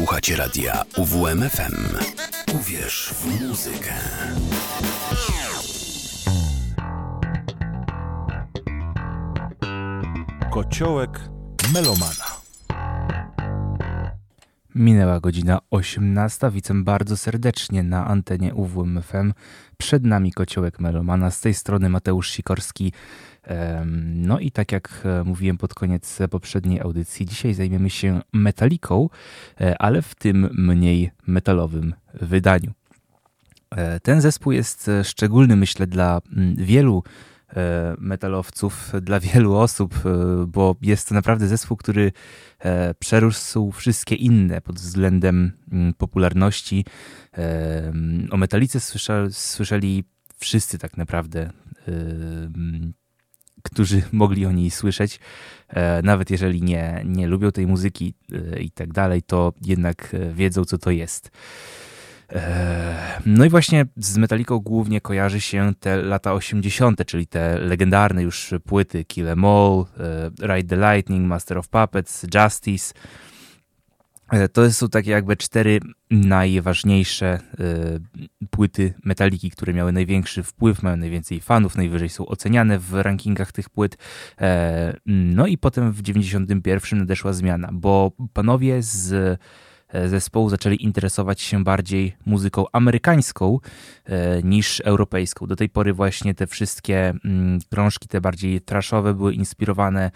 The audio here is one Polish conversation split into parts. Słuchacie radia UWMFM. Uwierz w muzykę. Kociołek melomana. Minęła godzina 18, witam bardzo serdecznie na antenie UWMFM. Przed nami Kociołek melomana, z tej strony Mateusz Sikorski. No i tak jak mówiłem pod koniec poprzedniej audycji, dzisiaj zajmiemy się Metallicą, ale w tym mniej metalowym wydaniu. Ten zespół jest szczególny, myślę, dla wielu metalowców, dla wielu osób, bo jest to naprawdę zespół, który przerósł wszystkie inne pod względem popularności. O Metallice słyszeli wszyscy tak naprawdę, którzy mogli o niej słyszeć. Nawet jeżeli nie lubią tej muzyki i tak dalej, to jednak wiedzą, co to jest. No i właśnie z Metallicą głównie kojarzy się te lata 80., czyli te legendarne już płyty Kill Em All, Ride the Lightning, Master of Puppets, Justice. To są takie jakby cztery najważniejsze płyty Metalliki, które miały największy wpływ, mają najwięcej fanów, najwyżej są oceniane w rankingach tych płyt. No i potem w 91 nadeszła zmiana, bo panowie z zespołu zaczęli interesować się bardziej muzyką amerykańską niż europejską. Do tej pory właśnie te wszystkie krążki, te bardziej thrashowe, były inspirowane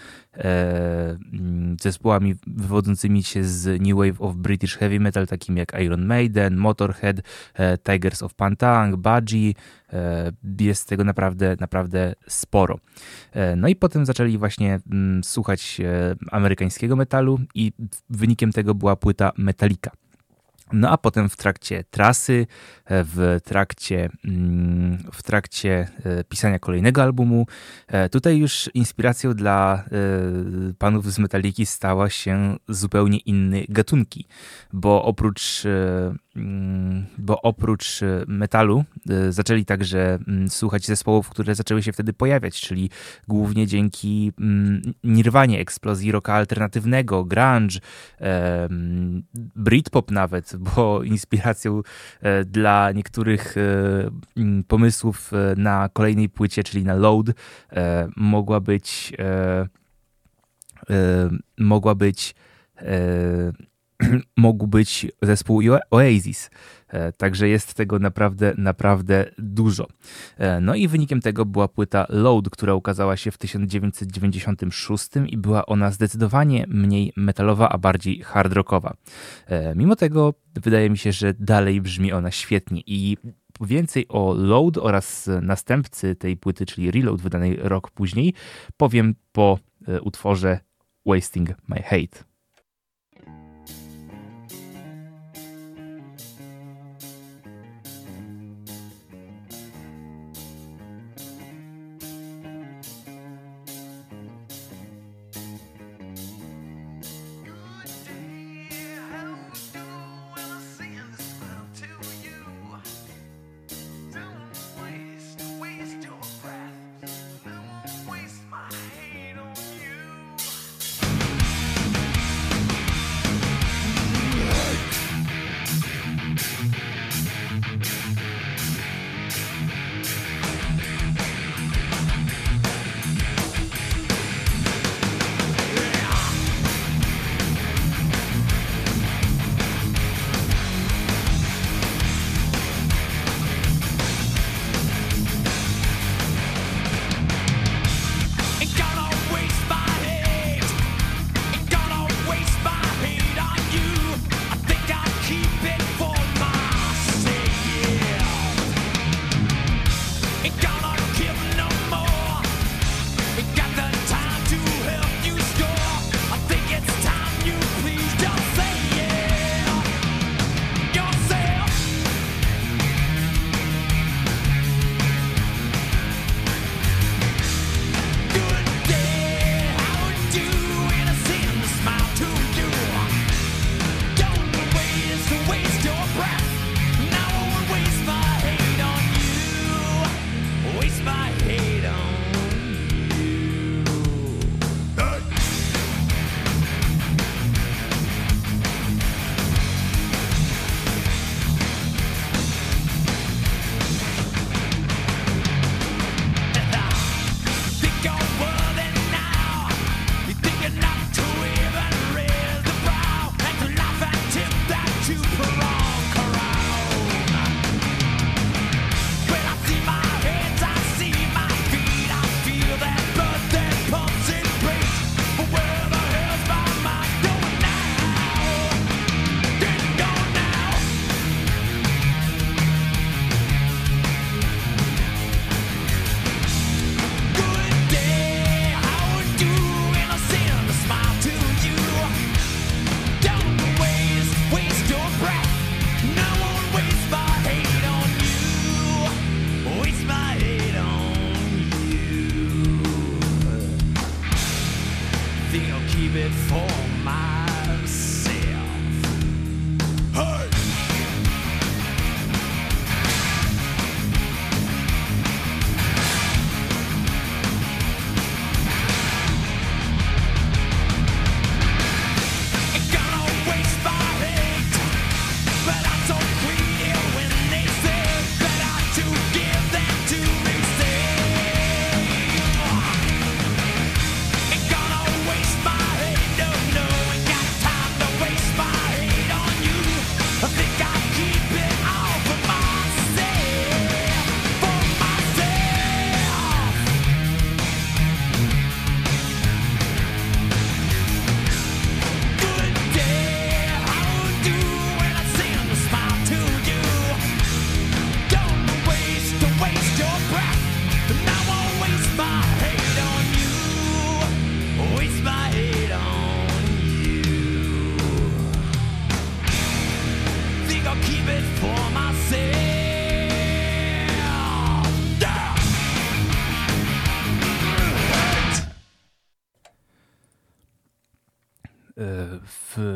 zespołami wywodzącymi się z New Wave of British Heavy Metal, takim jak Iron Maiden, Motorhead, Tigers of Pan Tang, Budgie. Jest tego naprawdę, naprawdę sporo. No i potem zaczęli właśnie słuchać amerykańskiego metalu i wynikiem tego była płyta Metallica. No a potem w trakcie trasy, w trakcie pisania kolejnego albumu, tutaj już inspiracją dla panów z Metalliki stała się zupełnie inne gatunki, bo oprócz metalu zaczęli także słuchać zespołów, które zaczęły się wtedy pojawiać, czyli głównie dzięki Nirvanie, eksplozji rocka alternatywnego, grunge, britpop nawet, bo inspiracją dla niektórych pomysłów na kolejnej płycie, czyli na Load, mógł być zespół Oasis. Także jest tego naprawdę, naprawdę dużo. No i wynikiem tego była płyta Load, która ukazała się w 1996 i była ona zdecydowanie mniej metalowa, a bardziej hard rockowa. Mimo tego wydaje mi się, że dalej brzmi ona świetnie i więcej o Load oraz następcy tej płyty, czyli Reload, wydanej rok później, powiem po utworze Wasting My Hate.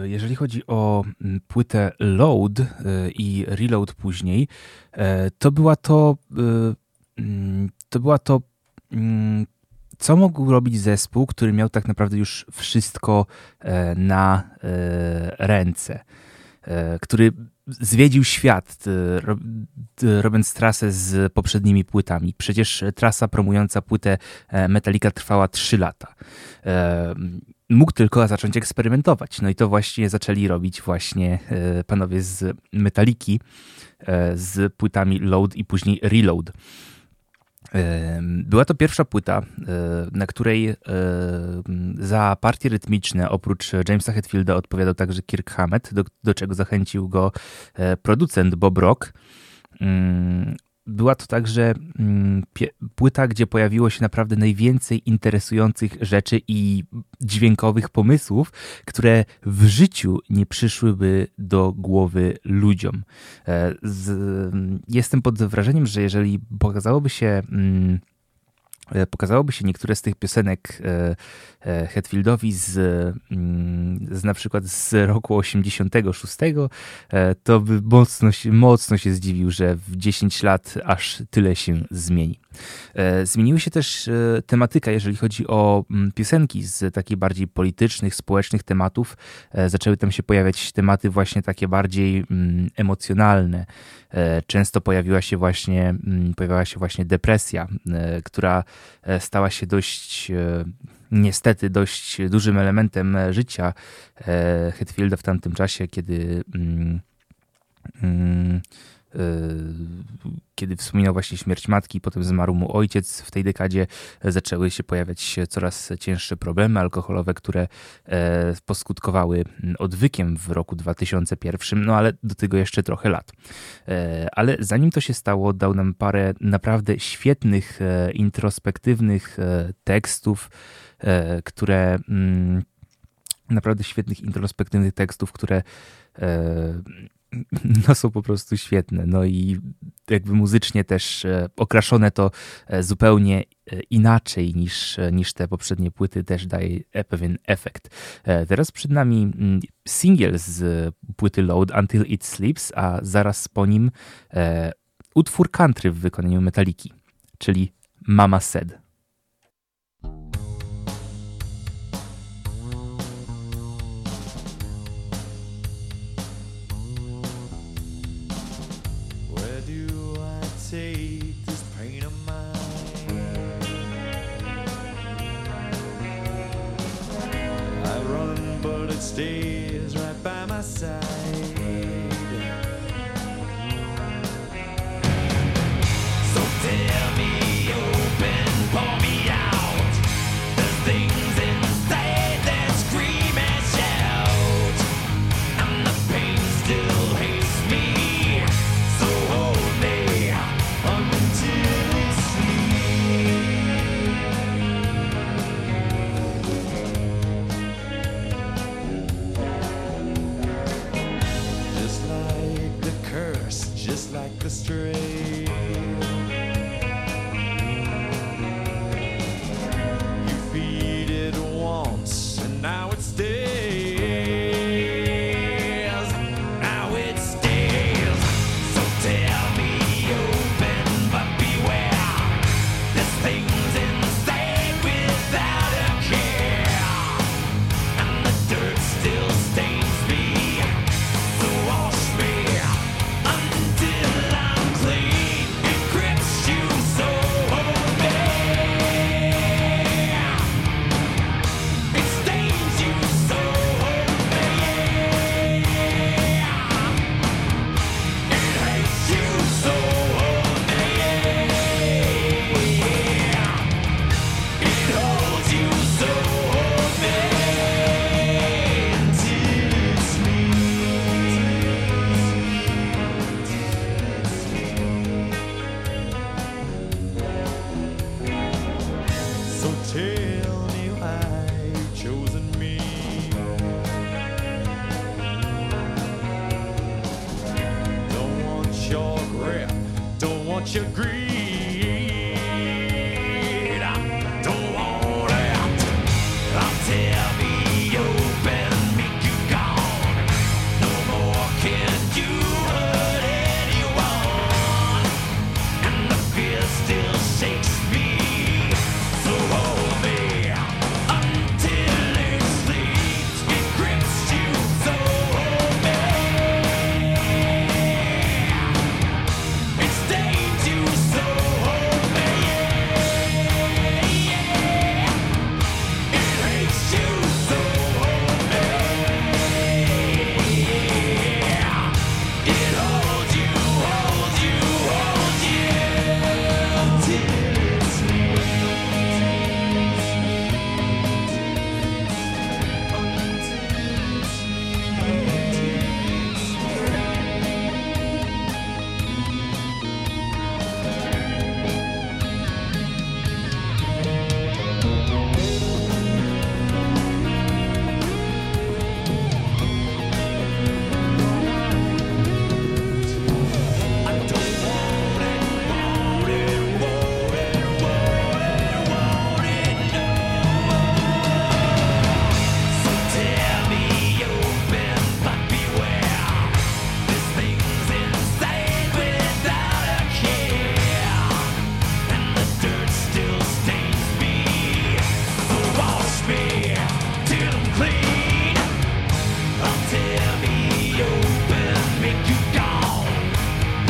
Jeżeli chodzi o płytę Load i Reload później, to była to co mógł robić zespół, który miał tak naprawdę już wszystko na ręce, który zwiedził świat, robiąc trasę z poprzednimi płytami. Przecież trasa promująca płytę Metallica trwała 3 lata. Mógł tylko zacząć eksperymentować. No i to właśnie zaczęli robić właśnie panowie z Metalliki z płytami Load i później Reload. Była to pierwsza płyta, na której za partie rytmiczne oprócz Jamesa Hetfielda odpowiadał także Kirk Hammett, do czego zachęcił go producent Bob Rock. Była to także płyta, gdzie pojawiło się naprawdę najwięcej interesujących rzeczy i dźwiękowych pomysłów, które w życiu nie przyszłyby do głowy ludziom. Jestem pod wrażeniem, że jeżeli pokazałoby się niektóre z tych piosenek Hetfieldowi z na przykład z roku 86, to by mocno się zdziwił, że w 10 lat aż tyle się zmieni. Zmieniły się też tematyka, jeżeli chodzi o piosenki z takich bardziej politycznych, społecznych tematów. Zaczęły tam się pojawiać tematy właśnie takie bardziej emocjonalne. Często pojawiała się właśnie depresja, która stała się niestety dość dużym elementem życia Hetfielda w tamtym czasie, kiedy wspominał właśnie śmierć matki, potem zmarł mu ojciec. W tej dekadzie zaczęły się pojawiać coraz cięższe problemy alkoholowe, które poskutkowały odwykiem w roku 2001, no ale do tego jeszcze trochę lat. Ale zanim to się stało, dał nam parę naprawdę świetnych, introspektywnych tekstów, które no są po prostu świetne. No i jakby muzycznie też okraszone to zupełnie inaczej niż te poprzednie płyty, też daje pewien efekt. Teraz przed nami singiel z płyty Load, Until It Sleeps, a zaraz po nim utwór country w wykonaniu Metalliki, czyli Mama Said. Take this pain of mine, I run but it stays right by my side. So tell me open, pour me out the things inside that scream and shout, and the pain still hates me, so hold me until it sleeps. Just like the curse, just like the stray, you feed it once and now it stays. Still stains me, so wash me until I'm clean. quench your greed. Don't want it until the open make you gone. No more can you hurt anyone, and the fear still shakes me. So hold me until it sleeps. It grips you, so hold me. It stains you, so hold me. Yeah. It hates you, so hold me. Yeah. It holds you, holds you, holds you until it sleeps. I don't want it, want it, want it, want it, no more. So tear me open, but beware. This thing's insane without a care, and the dirt still stains me. So wash me till I'm clean. I'll tear me open, make you gone.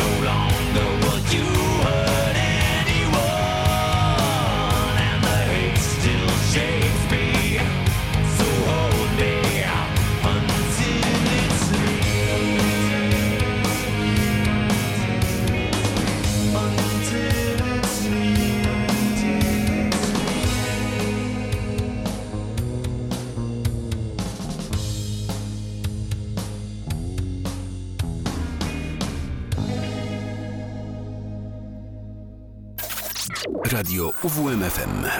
No longer will you hurt anyone, and the hate still shakes me. So hold me until it sleeps. Until it sleeps. Radio UWMFM. Mama,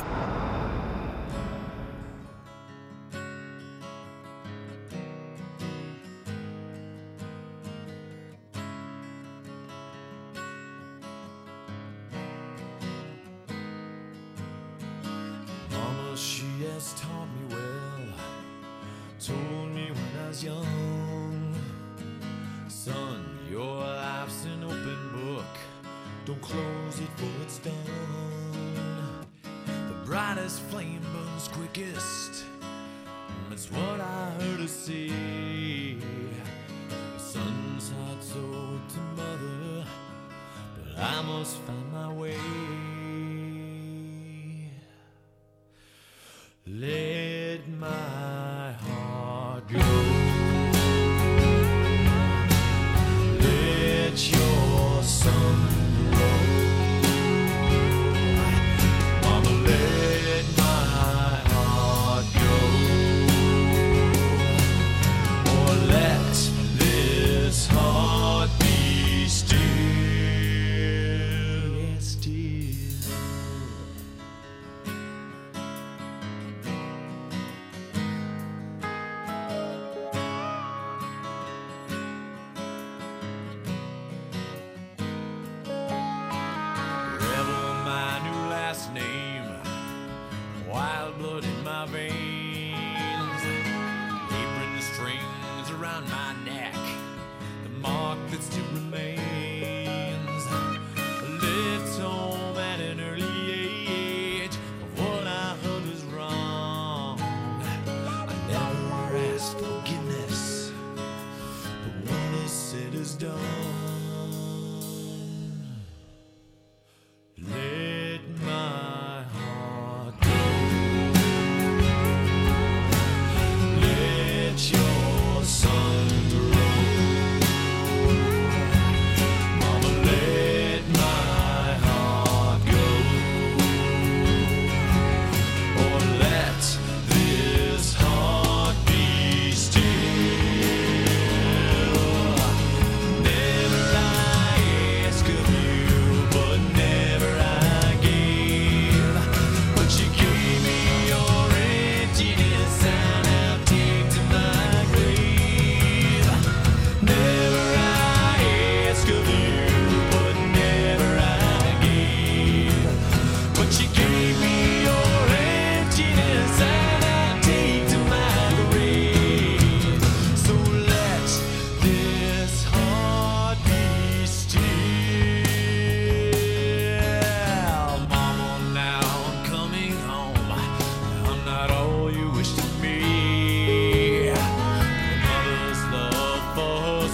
she has taught me well, told me when I was young, son, your life's an open book, don't close it till it's done. The brightest flame burns quickest, that's what I heard her say. The son's heart's owed to mother, but I must find my way. Let my heart go. Let your sun grow. Mama, let my heart go. Or let this heart be still. Yes, dear.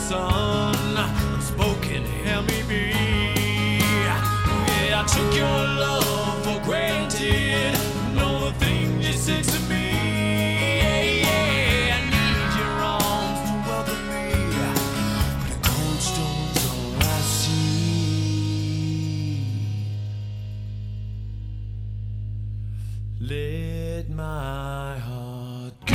sun, unspoken, help me be. Yeah, I took your love for granted, and all the things you said to me. Yeah, I need your arms to welcome me, but the cold stone's all I see. Let my heart go.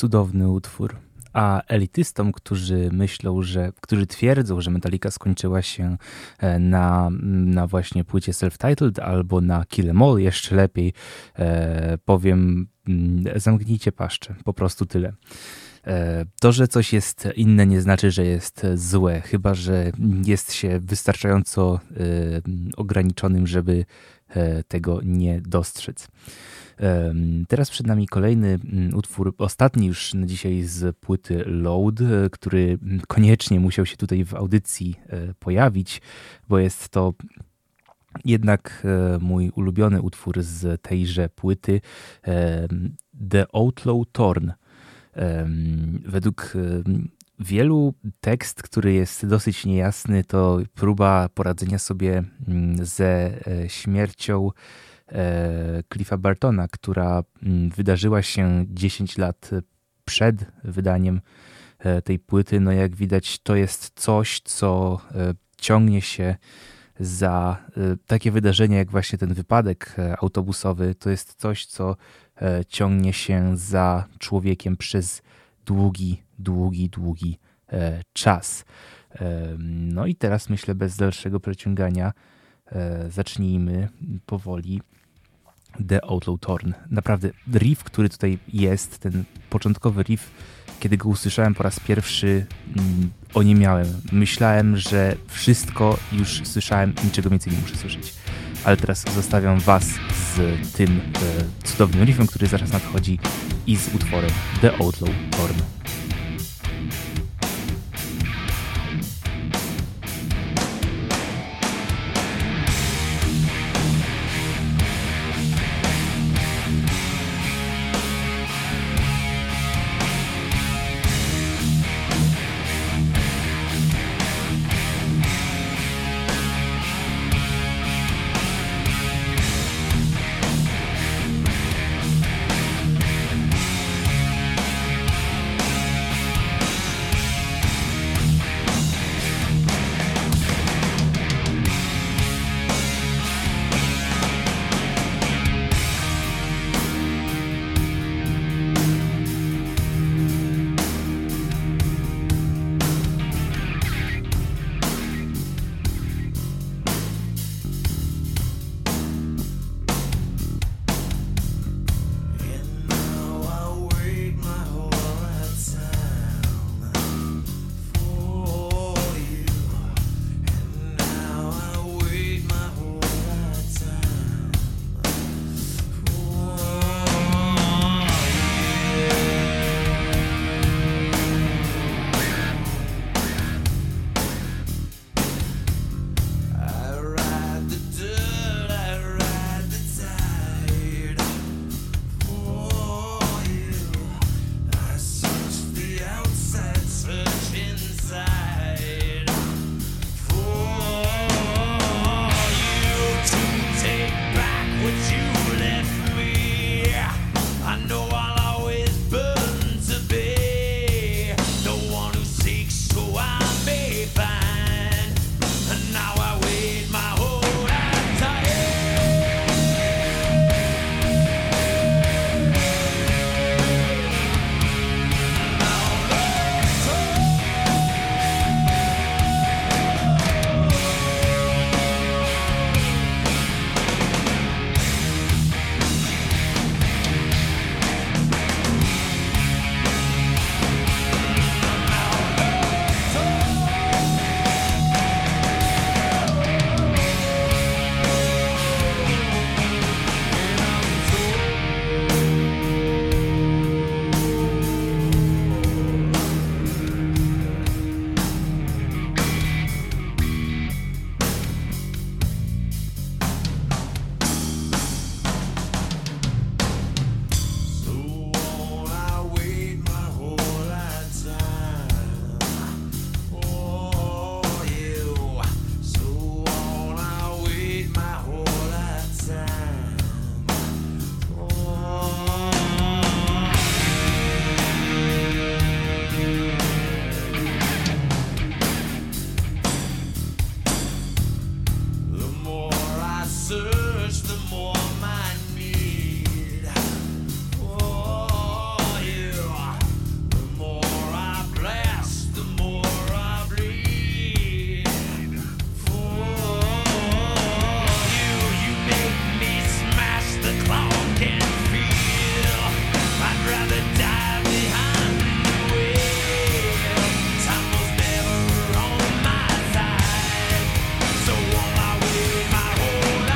Cudowny utwór, a elitystom, którzy twierdzą, że Metallica skończyła się na właśnie płycie self-titled albo na Kill Em All, jeszcze lepiej powiem, zamknijcie paszczę, po prostu tyle. To, że coś jest inne, nie znaczy, że jest złe, chyba że jest się wystarczająco ograniczonym, żeby tego nie dostrzec. Teraz przed nami kolejny utwór, ostatni już na dzisiaj z płyty Load, który koniecznie musiał się tutaj w audycji pojawić, bo jest to jednak mój ulubiony utwór z tejże płyty, The Outlaw Torn. Według wielu tekst, który jest dosyć niejasny, to próba poradzenia sobie ze śmiercią Cliffa Burtona, która wydarzyła się 10 lat przed wydaniem tej płyty. No jak widać, to jest coś, co ciągnie się za takie wydarzenia, jak właśnie ten wypadek autobusowy. To jest coś, co ciągnie się za człowiekiem przez długi czas. No i teraz, myślę, bez dalszego przeciągania zacznijmy powoli The Outlaw Torn. Naprawdę riff, który tutaj jest, ten początkowy riff, kiedy go usłyszałem po raz pierwszy, oniemiałem. Myślałem, że wszystko już słyszałem, niczego więcej nie muszę słyszeć. Ale teraz zostawiam was z tym cudownym riffem, który zaraz nadchodzi, i z utworem The Outlaw Torn. search, the more my need. Oh, yeah. The more I bless, the more I bleed. For you, you make me smash the clock and feel. I'd rather die behind the wheel. Time was never on my side, so all I will.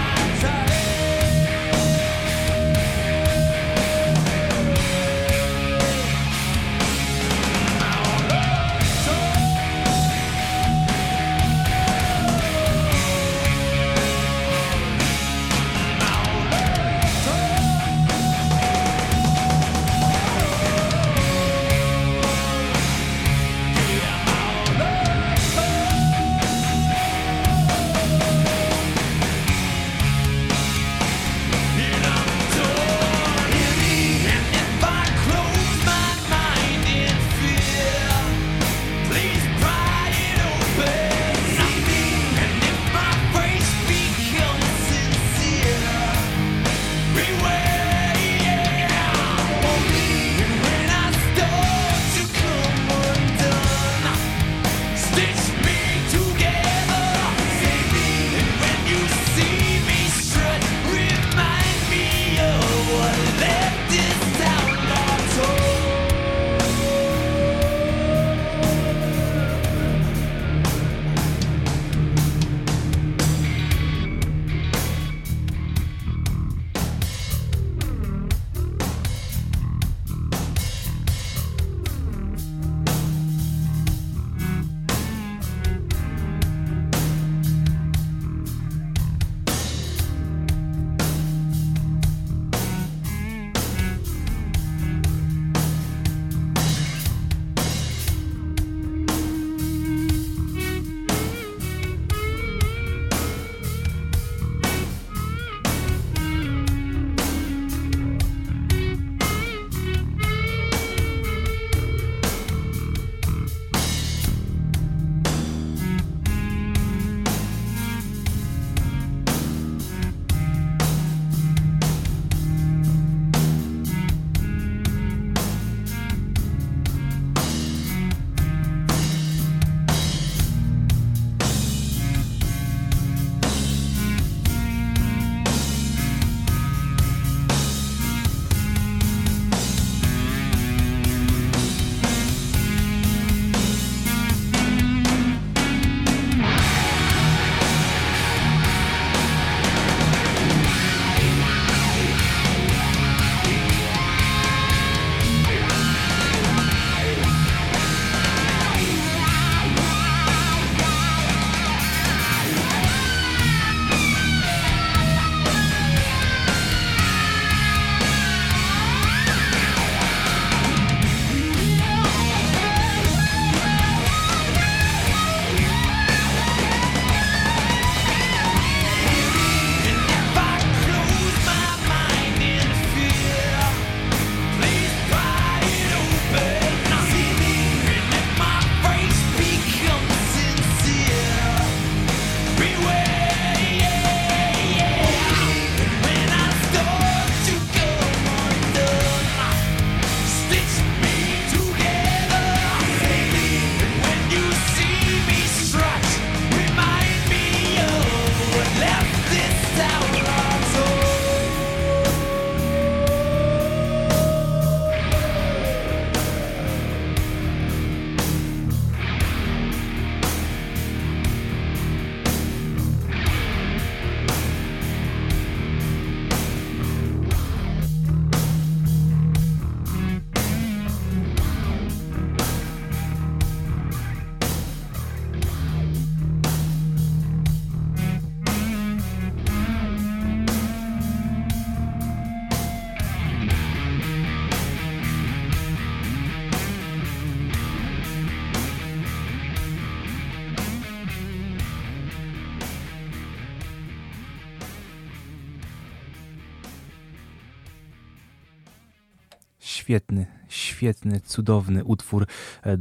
Świetny, cudowny utwór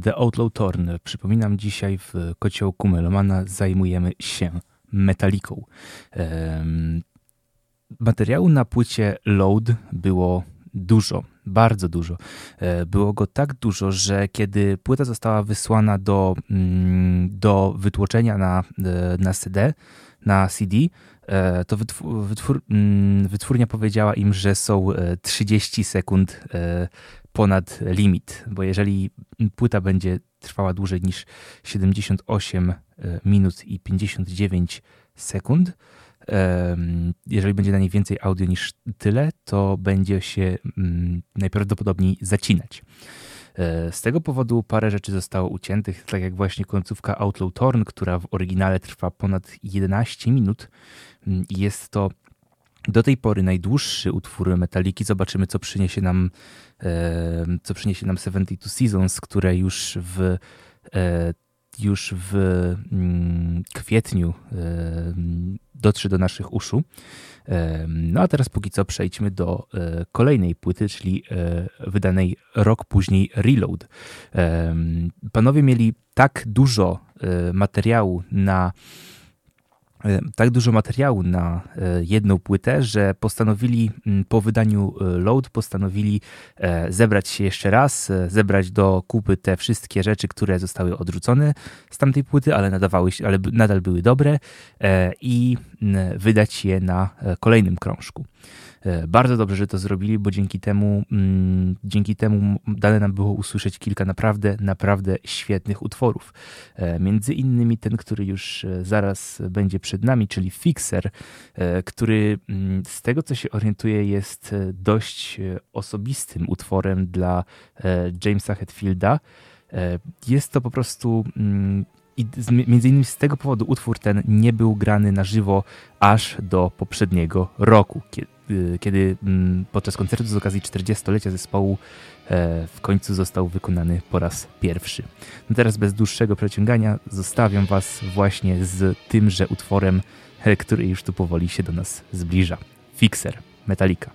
The Outlaw Torn. Przypominam, dzisiaj w Kociołku Melomana zajmujemy się Metallicą. Materiału na płycie Load było dużo, bardzo dużo. Było go tak dużo, że kiedy płyta została wysłana do wytłoczenia na CD, to wytwórnia powiedziała im, że są 30 sekund ponad limit, bo jeżeli płyta będzie trwała dłużej niż 78 minut i 59 sekund, jeżeli będzie na niej więcej audio niż tyle, to będzie się najprawdopodobniej zacinać. Z tego powodu parę rzeczy zostało uciętych, tak jak właśnie końcówka Outlaw Torn, która w oryginale trwa ponad 11 minut. Jest to do tej pory najdłuższy utwór Metalliki. Zobaczymy, co przyniesie nam 72 Seasons, które już w kwietniu dotrze do naszych uszu. No a teraz póki co przejdźmy do kolejnej płyty, czyli wydanej rok później Reload. Panowie mieli tak dużo materiału na jedną płytę, że postanowili po wydaniu Load zebrać się jeszcze raz, zebrać do kupy te wszystkie rzeczy, które zostały odrzucone z tamtej płyty, ale nadal były dobre, i wydać je na kolejnym krążku. Bardzo dobrze, że to zrobili, bo dzięki temu dane nam było usłyszeć kilka naprawdę, naprawdę świetnych utworów. Między innymi ten, który już zaraz będzie przed nami, czyli Fixer, który z tego, co się orientuję, jest dość osobistym utworem dla Jamesa Hetfielda. Jest to po prostu... I między innymi z tego powodu utwór ten nie był grany na żywo aż do poprzedniego roku, kiedy podczas koncertu z okazji 40-lecia zespołu w końcu został wykonany po raz pierwszy. No teraz bez dłuższego przeciągania zostawiam was właśnie z tymże utworem, który już tu powoli się do nas zbliża. Fixer, Metallica.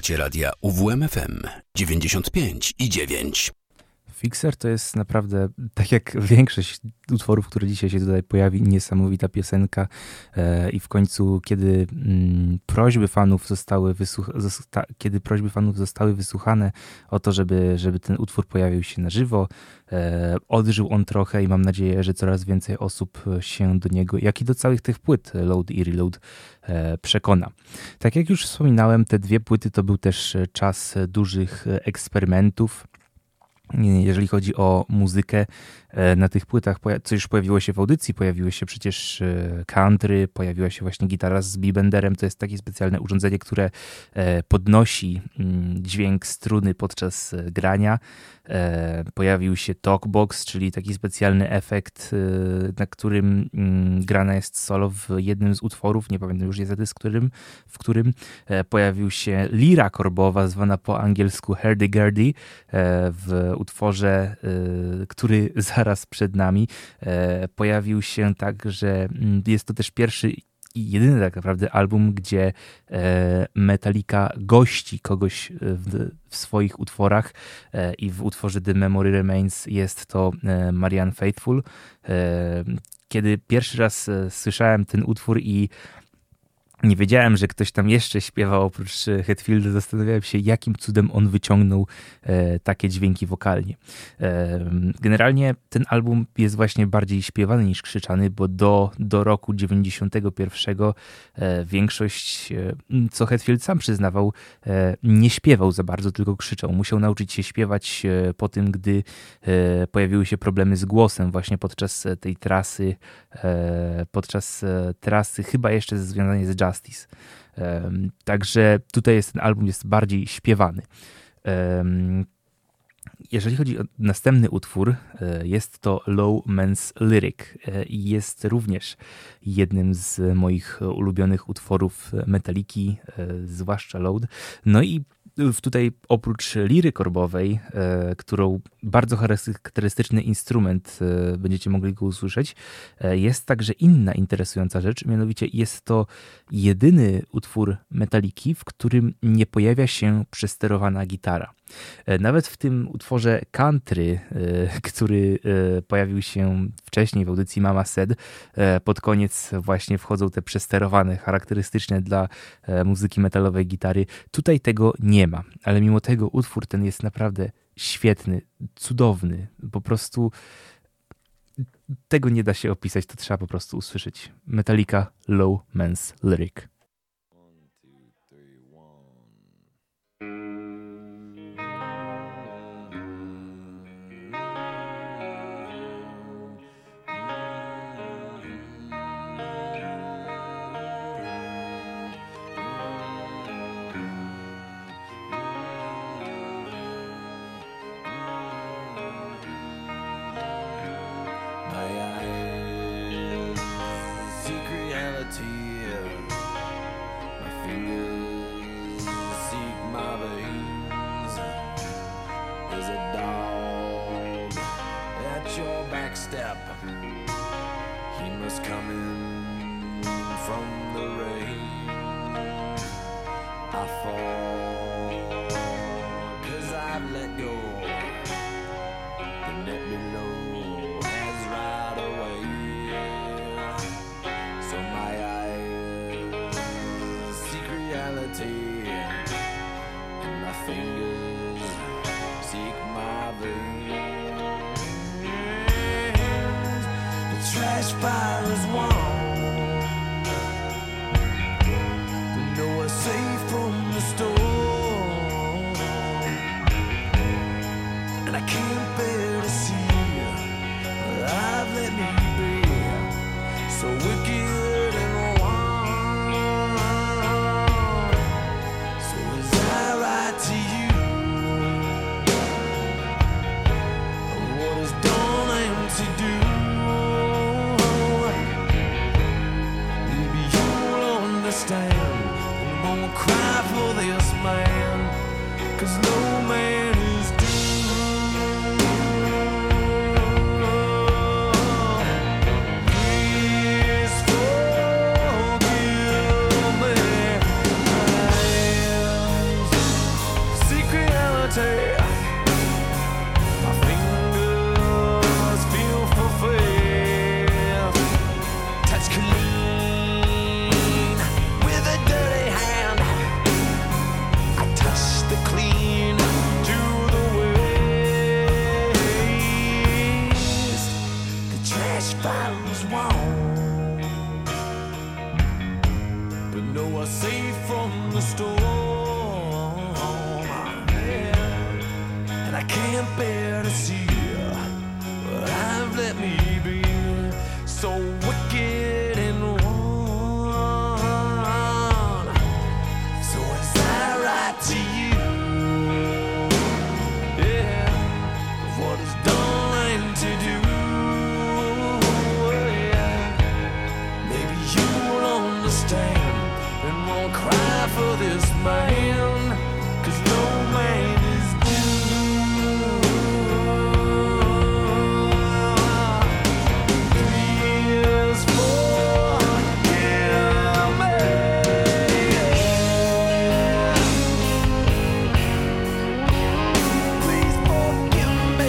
Słuchacie radia UWMFM 95,9. Fixer to jest naprawdę, tak jak większość utworów, które dzisiaj się tutaj pojawi, niesamowita piosenka i w końcu, kiedy prośby fanów zostały wysłuchane o to, żeby ten utwór pojawił się na żywo, odżył on trochę i mam nadzieję, że coraz więcej osób się do niego, jak i do całych tych płyt Load i Reload przekona. Tak jak już wspominałem, te dwie płyty to był też czas dużych eksperymentów, jeżeli chodzi o muzykę. Na tych płytach, co już pojawiło się w audycji, pojawiły się przecież country, pojawiła się właśnie gitara z bibenderem, to jest takie specjalne urządzenie, które podnosi dźwięk struny podczas grania. Pojawił się talkbox, czyli taki specjalny efekt, na którym grana jest solo w jednym z utworów, nie pamiętam już niestety, w którym pojawił się lira korbowa, zwana po angielsku hurdy-gurdy, w utworze, który zaraz przed nami. Pojawił się także, jest to też pierwszy i jedyny tak naprawdę album, gdzie Metallica gości kogoś w swoich utworach i w utworze The Memory Remains jest to Marianne Faithfull. Kiedy pierwszy raz słyszałem ten utwór i nie wiedziałem, że ktoś tam jeszcze śpiewał oprócz Hetfielda, zastanawiałem się, jakim cudem on wyciągnął takie dźwięki wokalnie. Generalnie ten album jest właśnie bardziej śpiewany niż krzyczany, bo do roku 91 większość, co Hetfield sam przyznawał, nie śpiewał za bardzo, tylko krzyczał. Musiał nauczyć się śpiewać po tym, gdy pojawiły się problemy z głosem właśnie podczas tej trasy, chyba jeszcze związanej z Justice. Także tutaj ten album jest bardziej śpiewany. Jeżeli chodzi o następny utwór, jest to Low Man's Lyric i jest również jednym z moich ulubionych utworów Metalliki, zwłaszcza Load. No i tutaj oprócz liry korbowej, którą bardzo charakterystyczny instrument, będziecie mogli go usłyszeć, jest także inna interesująca rzecz, mianowicie jest to jedyny utwór Metalliki, w którym nie pojawia się przesterowana gitara. Nawet w tym utworze country, który pojawił się wcześniej w audycji Mama Said, pod koniec właśnie wchodzą te przesterowane, charakterystyczne dla muzyki metalowej gitary. Tutaj tego nie ma, ale mimo tego utwór ten jest naprawdę świetny, cudowny, po prostu tego nie da się opisać, to trzeba po prostu usłyszeć. Metallica, Low Man's Lyric. eternity. Safe from the storm, yeah. And I can't bear to see what I've let me be, so wicked and wrong. So as I write to you, yeah, of what is done to do, yeah, maybe you'll understand. Cry for this man, 'cause no man is due. Please forgive me. Please forgive me. Please forgive me.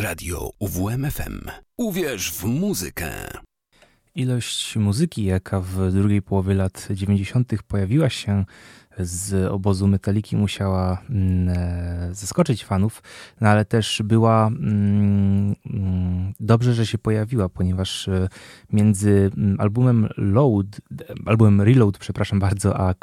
Radio UWMFM. Uwierz w muzykę. Ilość muzyki, jaka w drugiej połowie lat 90. pojawiła się z obozu Metaliki, musiała zaskoczyć fanów, no ale też była dobrze, że się pojawiła, ponieważ między albumem Reload, a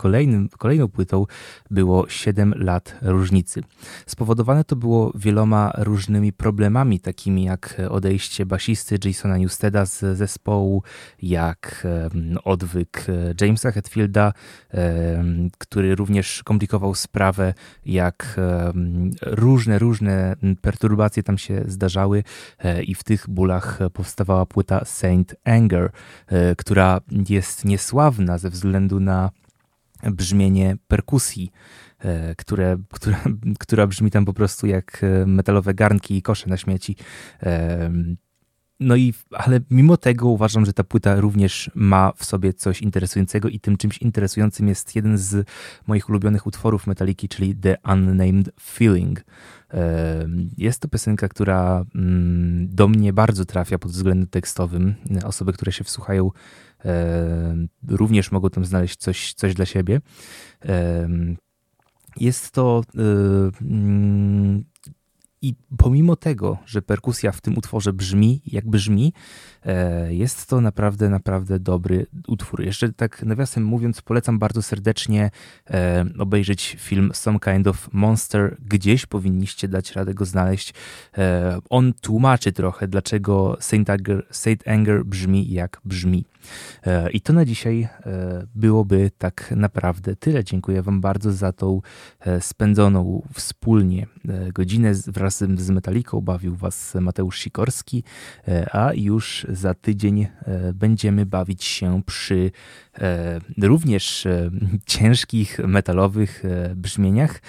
kolejną płytą było 7 lat różnicy. Spowodowane to było wieloma różnymi problemami, takimi jak odejście basisty Jasona Newsteda z zespołu, jak odwyk Jamesa Hetfielda, który również komplikował sprawę, jak różne perturbacje tam się zdarzały i w tych bólach powstawała płyta Saint Anger, która jest niesławna ze względu na brzmienie perkusji, która brzmi tam po prostu jak metalowe garnki i kosze na śmieci. Ale mimo tego uważam, że ta płyta również ma w sobie coś interesującego i tym czymś interesującym jest jeden z moich ulubionych utworów Metaliki, czyli The Unnamed Feeling. Jest to piosenka, która do mnie bardzo trafia pod względem tekstowym. Osoby, które się wsłuchają, również mogą tam znaleźć coś dla siebie. Jest to... I pomimo tego, że perkusja w tym utworze brzmi, jak brzmi, jest to naprawdę, naprawdę dobry utwór. Jeszcze tak nawiasem mówiąc, polecam bardzo serdecznie obejrzeć film Some Kind of Monster. Gdzieś powinniście dać radę go znaleźć. On tłumaczy trochę, dlaczego Saint Anger brzmi, jak brzmi. I to na dzisiaj byłoby tak naprawdę tyle. Dziękuję Wam bardzo za tą spędzoną wspólnie godzinę. Wraz z Metaliką bawił Was Mateusz Sikorski, a już za tydzień będziemy bawić się przy również ciężkich metalowych brzmieniach,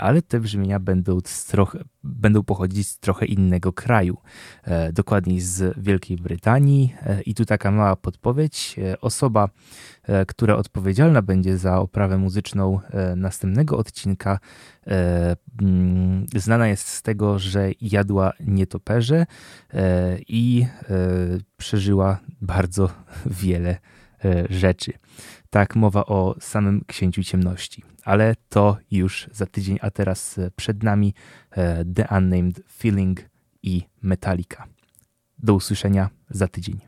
ale te brzmienia będą pochodzić z trochę innego kraju, dokładniej z Wielkiej Brytanii. I tu taka mała podpowiedź. Osoba, która odpowiedzialna będzie za oprawę muzyczną następnego odcinka, znana jest z tego, że jadła nietoperze i przeżyła bardzo wiele rzeczy. Tak, mowa o samym Księciu Ciemności, ale to już za tydzień, a teraz przed nami The Unnamed Feeling i Metallica. Do usłyszenia za tydzień.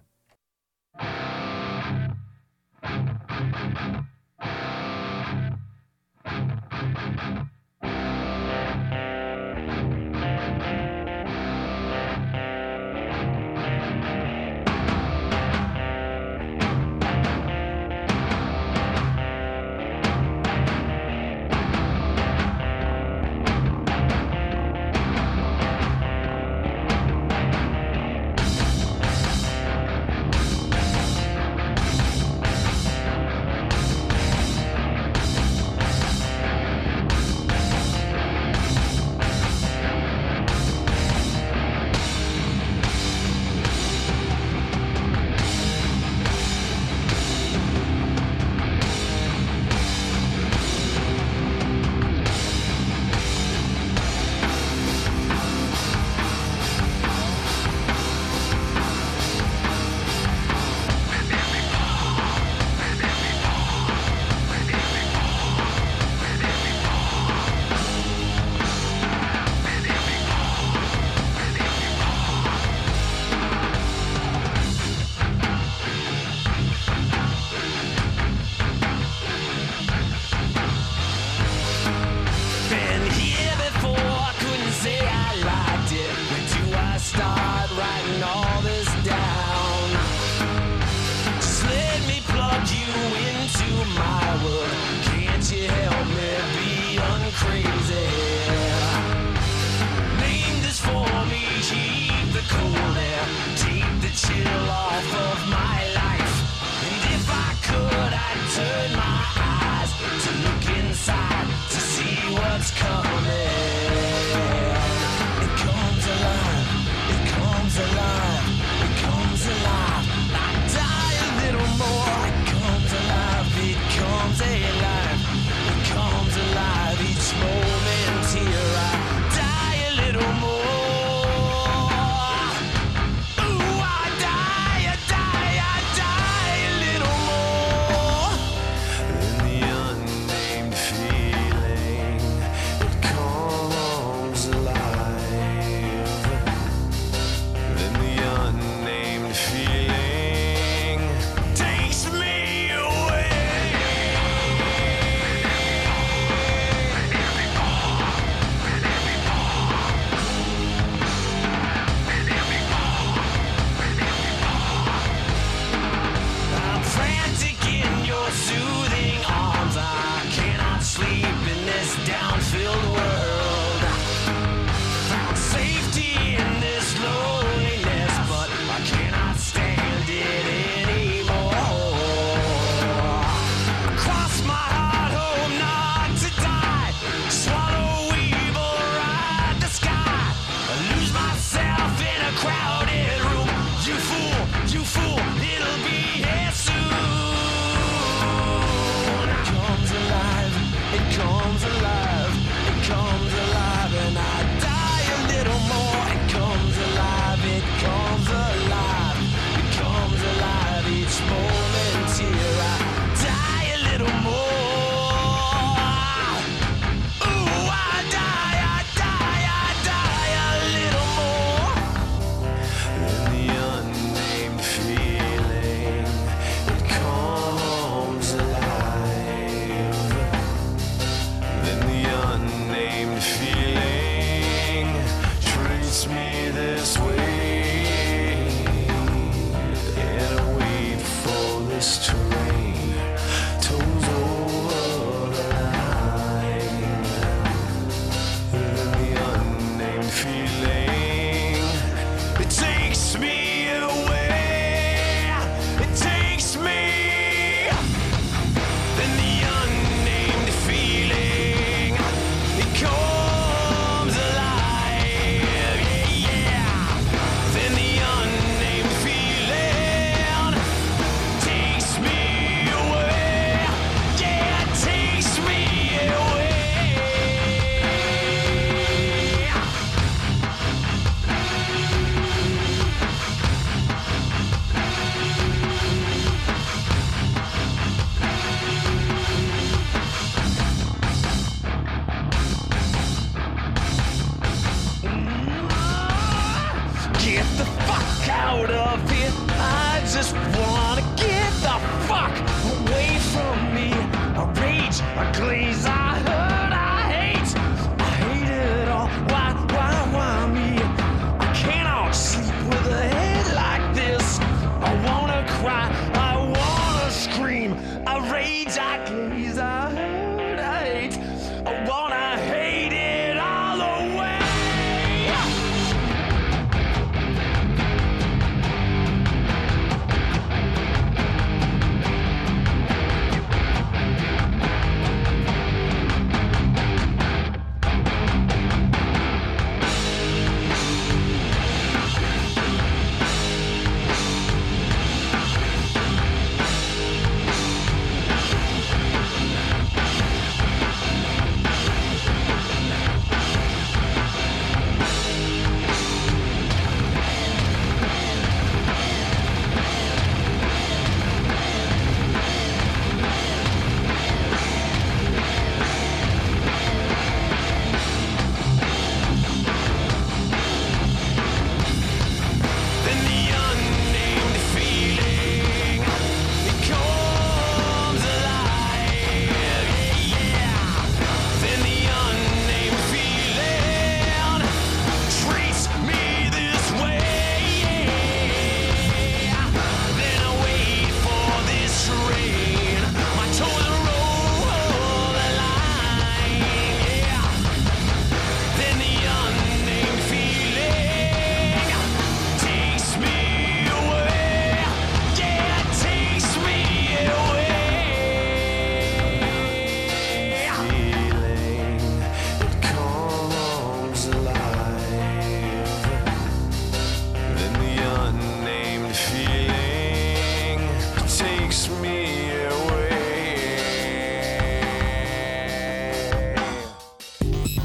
crowded room. You fool, it'll be here soon. It comes alive, it comes alive, it comes alive, and I die a little more. It comes alive, it comes alive, it comes alive each moment here. I die a little more.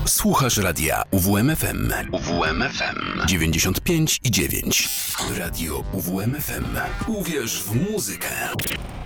Słuchasz radia UWMFM. UWMFM 95,9. Radio UWMFM. Uwierz w muzykę.